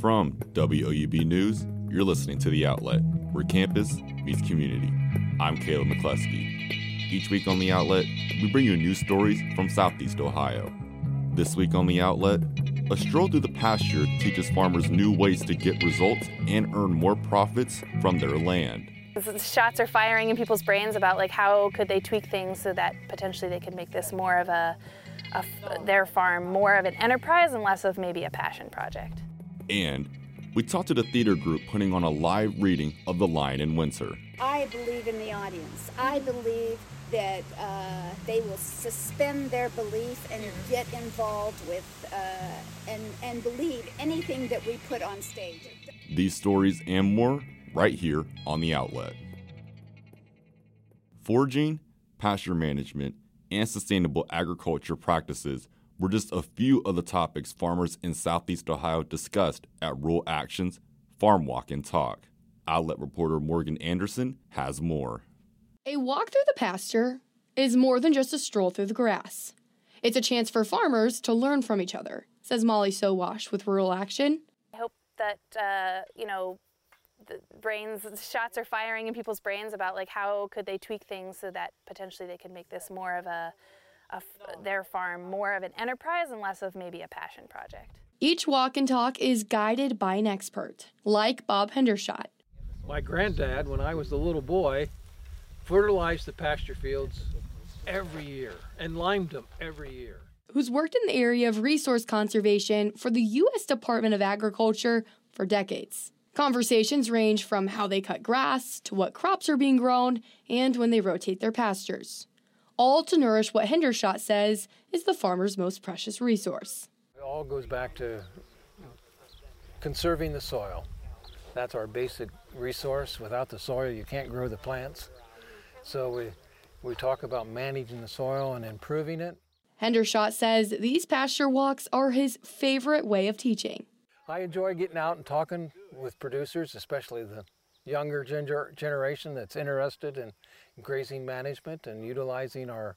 From WOUB News, you're listening to The Outlet, where campus meets community. I'm Kayla McCleskey. Each week on The Outlet, we bring you news stories from Southeast Ohio. This week on The Outlet, a stroll through the pasture teaches farmers new ways to get results and earn more profits from their land. The shots are firing in people's brains about how could they tweak things so that potentially they could make this more of their farm more of an enterprise and less of maybe a passion project. And we talked to the theater group putting on a live reading of The Lion in Winter. I believe in the audience. I believe that they will suspend their belief and get involved with and believe anything that we put on stage. These stories and more right here on The Outlet. Foraging, pasture management, and sustainable agriculture practices were just a few of the topics farmers in Southeast Ohio discussed at Rural Action's Farm Walk and Talk. Outlet reporter Morgan Anderson has more. A walk through the pasture is more than just a stroll through the grass. It's a chance for farmers to learn from each other, says Molly Sowash with Rural Action. I hope that, shots are firing in people's brains about how could they tweak things so that potentially they could make this more of their farm more of an enterprise and less of maybe a passion project. Each walk and talk is guided by an expert, like Bob Hendershot. My granddad, when I was a little boy, fertilized the pasture fields every year and limed them every year. Who's worked in the area of resource conservation for the U.S. Department of Agriculture for decades. Conversations range from how they cut grass to what crops are being grown and when they rotate their pastures, all to nourish what Hendershot says is the farmer's most precious resource. It all goes back to conserving the soil. That's our basic resource. Without the soil, you can't grow the plants. So we talk about managing the soil and improving it. Hendershot says these pasture walks are his favorite way of teaching. I enjoy getting out and talking with producers, especially the younger generation that's interested in grazing management and utilizing our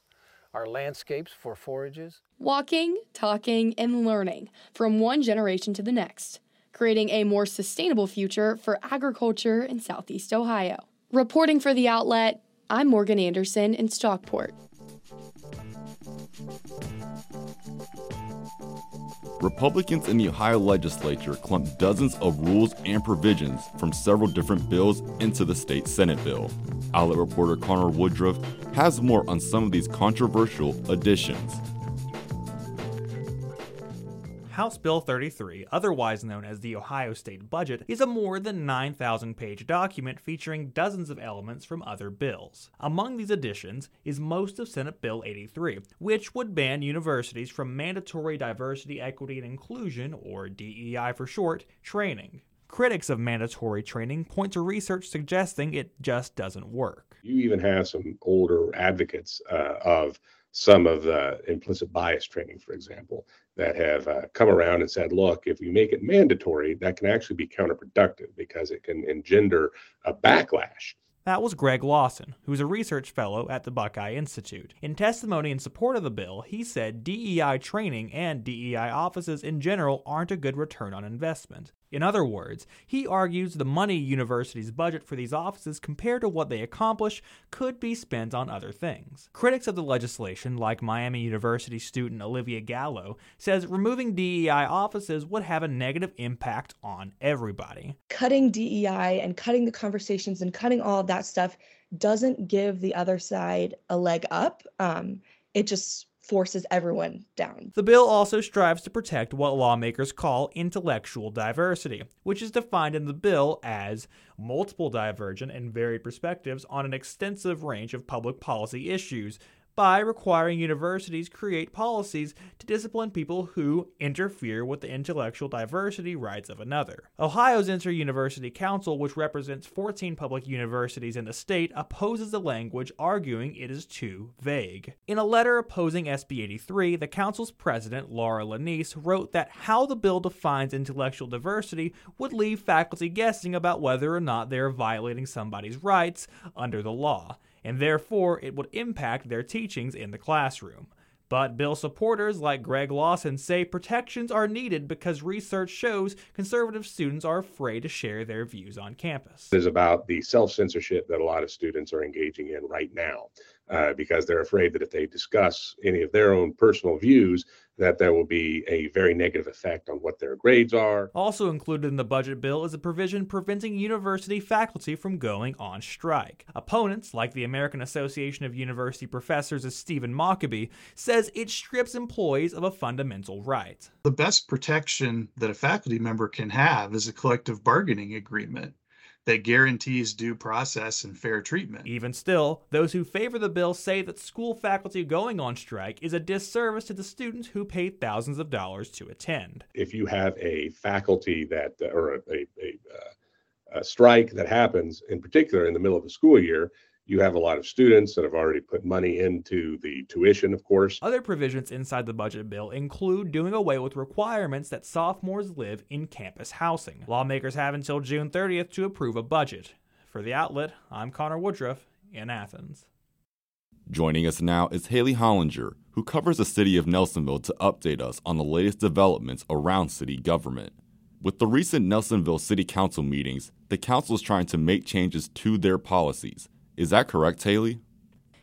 landscapes for forages. Walking, talking, and learning from one generation to the next, creating a more sustainable future for agriculture in Southeast Ohio. Reporting for The Outlet, I'm Morgan Anderson in Stockport. Republicans in the Ohio legislature clumped dozens of rules and provisions from several different bills into the state Senate bill. Outlet reporter Connor Woodruff has more on some of these controversial additions. House Bill 33, otherwise known as the Ohio State Budget, is a more than 9,000-page document featuring dozens of elements from other bills. Among these additions is most of Senate Bill 83, which would ban universities from mandatory diversity, equity, and inclusion, or DEI for short, training. Critics of mandatory training point to research suggesting it just doesn't work. You even have some older advocates of some of the implicit bias training, for example, that have come around and said, look, if you make it mandatory, that can actually be counterproductive because it can engender a backlash. That was Greg Lawson, who's a research fellow at the Buckeye Institute. In testimony in support of the bill, he said DEI training and DEI offices in general aren't a good return on investment. In other words, he argues the money universities budget for these offices compared to what they accomplish could be spent on other things. Critics of the legislation, like Miami University student Olivia Gallo, says removing DEI offices would have a negative impact on everybody. Cutting DEI and cutting the conversations and cutting all of that stuff doesn't give the other side a leg up. It just forces everyone down. The bill also strives to protect what lawmakers call intellectual diversity, which is defined in the bill as multiple divergent and varied perspectives on an extensive range of public policy issues by requiring universities create policies to discipline people who interfere with the intellectual diversity rights of another. Ohio's Inter-University Council, which represents 14 public universities in the state, opposes the language, arguing it is too vague. In a letter opposing SB 83, the council's president, Laura Lanise, wrote that how the bill defines intellectual diversity would leave faculty guessing about whether or not they are violating somebody's rights under the law, and therefore it would impact their teachings in the classroom. But bill supporters like Greg Lawson say protections are needed because research shows conservative students are afraid to share their views on campus. It's about the self-censorship that a lot of students are engaging in right now because they're afraid that if they discuss any of their own personal views, that there will be a very negative effect on what their grades are. Also included in the budget bill is a provision preventing university faculty from going on strike. Opponents, like the American Association of University Professors' Stephen Mockabee, says it strips employees of a fundamental right. The best protection that a faculty member can have is a collective bargaining agreement that guarantees due process and fair treatment. Even still, those who favor the bill say that school faculty going on strike is a disservice to the students who pay thousands of dollars to attend. If you have a faculty that, or a strike that happens, in particular in the middle of the school year, you have a lot of students that have already put money into the tuition, of course. Other provisions inside the budget bill include doing away with requirements that sophomores live in campus housing. Lawmakers have until June 30th to approve a budget. For The Outlet, I'm Connor Woodruff in Athens. Joining us now is Haley Hollinger, who covers the city of Nelsonville to update us on the latest developments around city government. With the recent Nelsonville City Council meetings, the council is trying to make changes to their policies. Is that correct, Haley?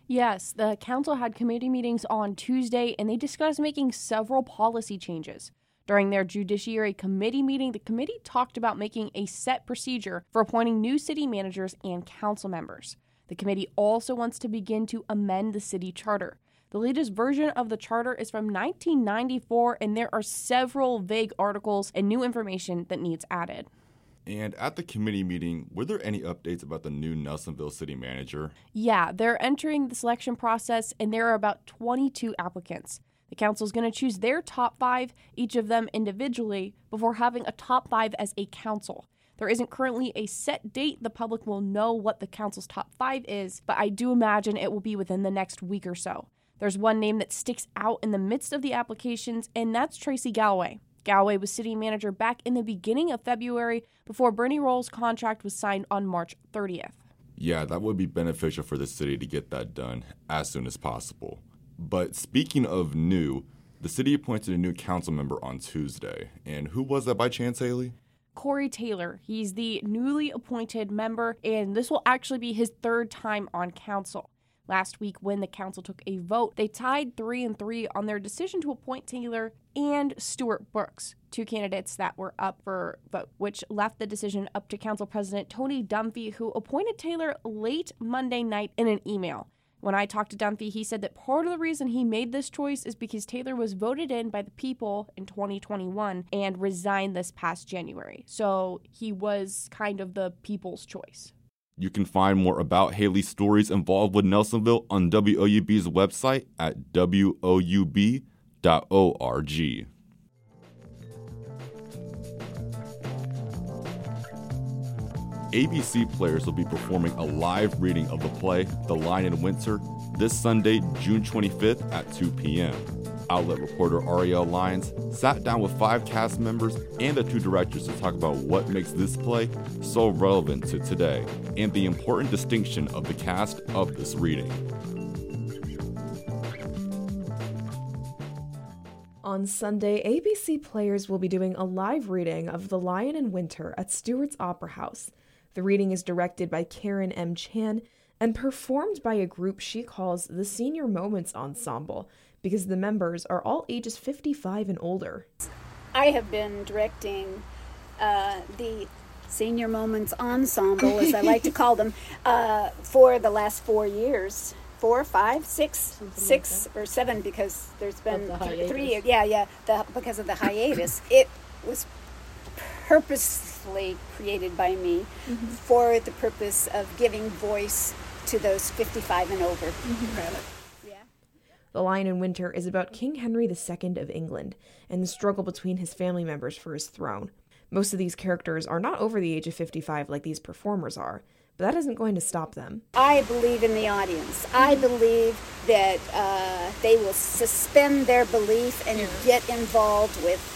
Yes, the council had committee meetings on Tuesday, and they discussed making several policy changes. During their Judiciary Committee meeting, the committee talked about making a set procedure for appointing new city managers and council members. The committee also wants to begin to amend the city charter. The latest version of the charter is from 1994, and there are several vague articles and new information that needs added. And at the committee meeting, were there any updates about the new Nelsonville city manager? Yeah, they're entering the selection process, and there are about 22 applicants. The council is going to choose their top five, each of them individually, before having a top five as a council. There isn't currently a set date the public will know what the council's top five is, but I do imagine it will be within the next week or so. There's one name that sticks out in the midst of the applications, and that's Tracy Galloway. Galloway was city manager back in the beginning of February before Bernie Roll's contract was signed on March 30th. Yeah, that would be beneficial for the city to get that done as soon as possible. But speaking of new, the city appointed a new council member on Tuesday. And who was that by chance, Haley? Corey Taylor. He's the newly appointed member, and this will actually be his third time on council. Last week, when the council took a vote, they tied 3-3 on their decision to appoint Taylor and Stuart Brooks, two candidates that were up for vote, which left the decision up to Council President Tony Dunphy, who appointed Taylor late Monday night in an email. When I talked to Dunphy, he said that part of the reason he made this choice is because Taylor was voted in by the people in 2021 and resigned this past January. So he was kind of the people's choice. You can find more about Haley's stories involved with Nelsonville on WOUB's website at woub.org. ABC Players will be performing a live reading of the play The Lion in Winter this Sunday, June 25th at 2 p.m. Outlet reporter Arielle Lyons sat down with 5 cast members and the 2 directors to talk about what makes this play so relevant to today and the important distinction of the cast of this reading. On Sunday, ABC Players will be doing a live reading of The Lion in Winter at Stewart's Opera House. The reading is directed by Karen M. Chan and performed by a group she calls the Senior Moments Ensemble, because the members are all ages 55 and older. I have been directing the Senior Moments Ensemble, as I like to call them, for the last 4 years. 4, 5, 6, or 7, because there's been the 3 years. Because of the hiatus. It was purposely created by me for the purpose of giving voice to those 55 and over. The Lion in Winter is about King Henry II of England and the struggle between his family members for his throne. Most of these characters are not over the age of 55 like these performers are, but that isn't going to stop them. I believe in the audience. I believe that they will suspend their belief and get involved with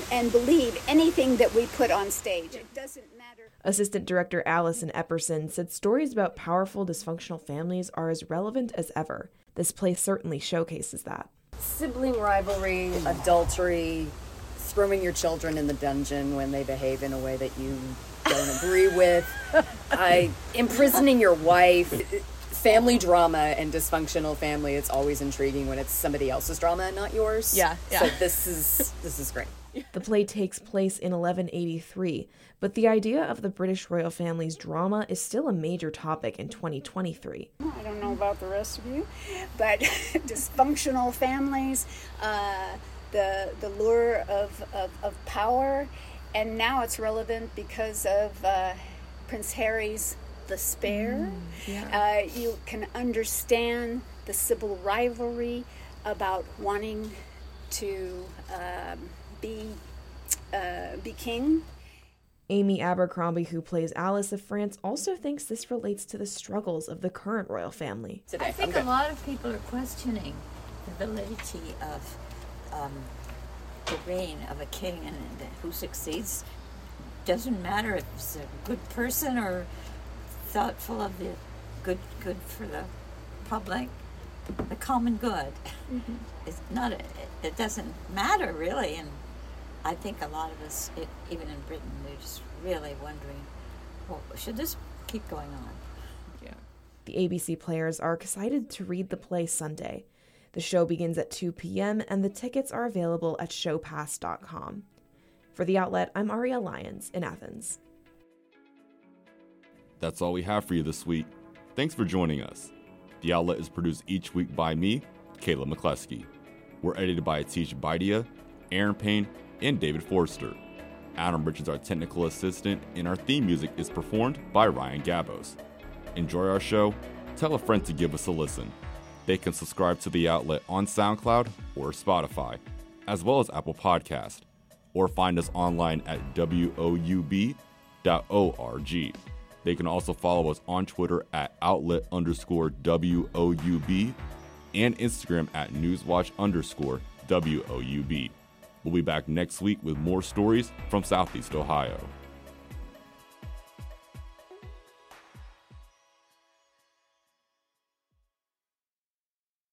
and believe anything that we put on stage. It doesn't matter. Assistant Director Allison Epperson said stories about powerful dysfunctional families are as relevant as ever. This play certainly showcases that. Sibling rivalry, adultery, squirming your children in the dungeon when they behave in a way that you don't agree with, imprisoning your wife, family drama and dysfunctional family. It's always intriguing when it's somebody else's drama and not yours. Yeah. So this is great. The play takes place in 1183, but the idea of the British royal family's drama is still a major topic in 2023. I don't know about the rest of you, but dysfunctional families, the lure of power, and now it's relevant because of Prince Harry's The Spare. You can understand the civil rivalry about wanting to be king. Amy Abercrombie, who plays Alice of France, also thinks this relates to the struggles of the current royal family. I think a lot of people are questioning the validity of the reign of a king and who succeeds. Doesn't matter if it's a good person or thoughtful of the good for the public, the common good. Mm-hmm. It's not. It doesn't matter really, and I think a lot of us, even in Britain, we're just really wondering, well, should this keep going on? Yeah. The ABC Players are excited to read the play Sunday. The show begins at 2 p.m. and the tickets are available at showpass.com. For The Outlet, I'm Arielle Lyons in Athens. That's all we have for you this week. Thanks for joining us. The Outlet is produced each week by me, Kayla McCleskey. We're edited by Atisha Bidia, Aaron Payne, and David Forster. Adam Richards, our technical assistant, and our theme music is performed by Ryan Gabos. Enjoy our show. Tell a friend to give us a listen. They can subscribe to The Outlet on SoundCloud or Spotify, as well as Apple Podcasts, or find us online at woub.org. They can also follow us on Twitter at outlet_WOUB and Instagram at newswatch_WOUB. We'll be back next week with more stories from Southeast Ohio.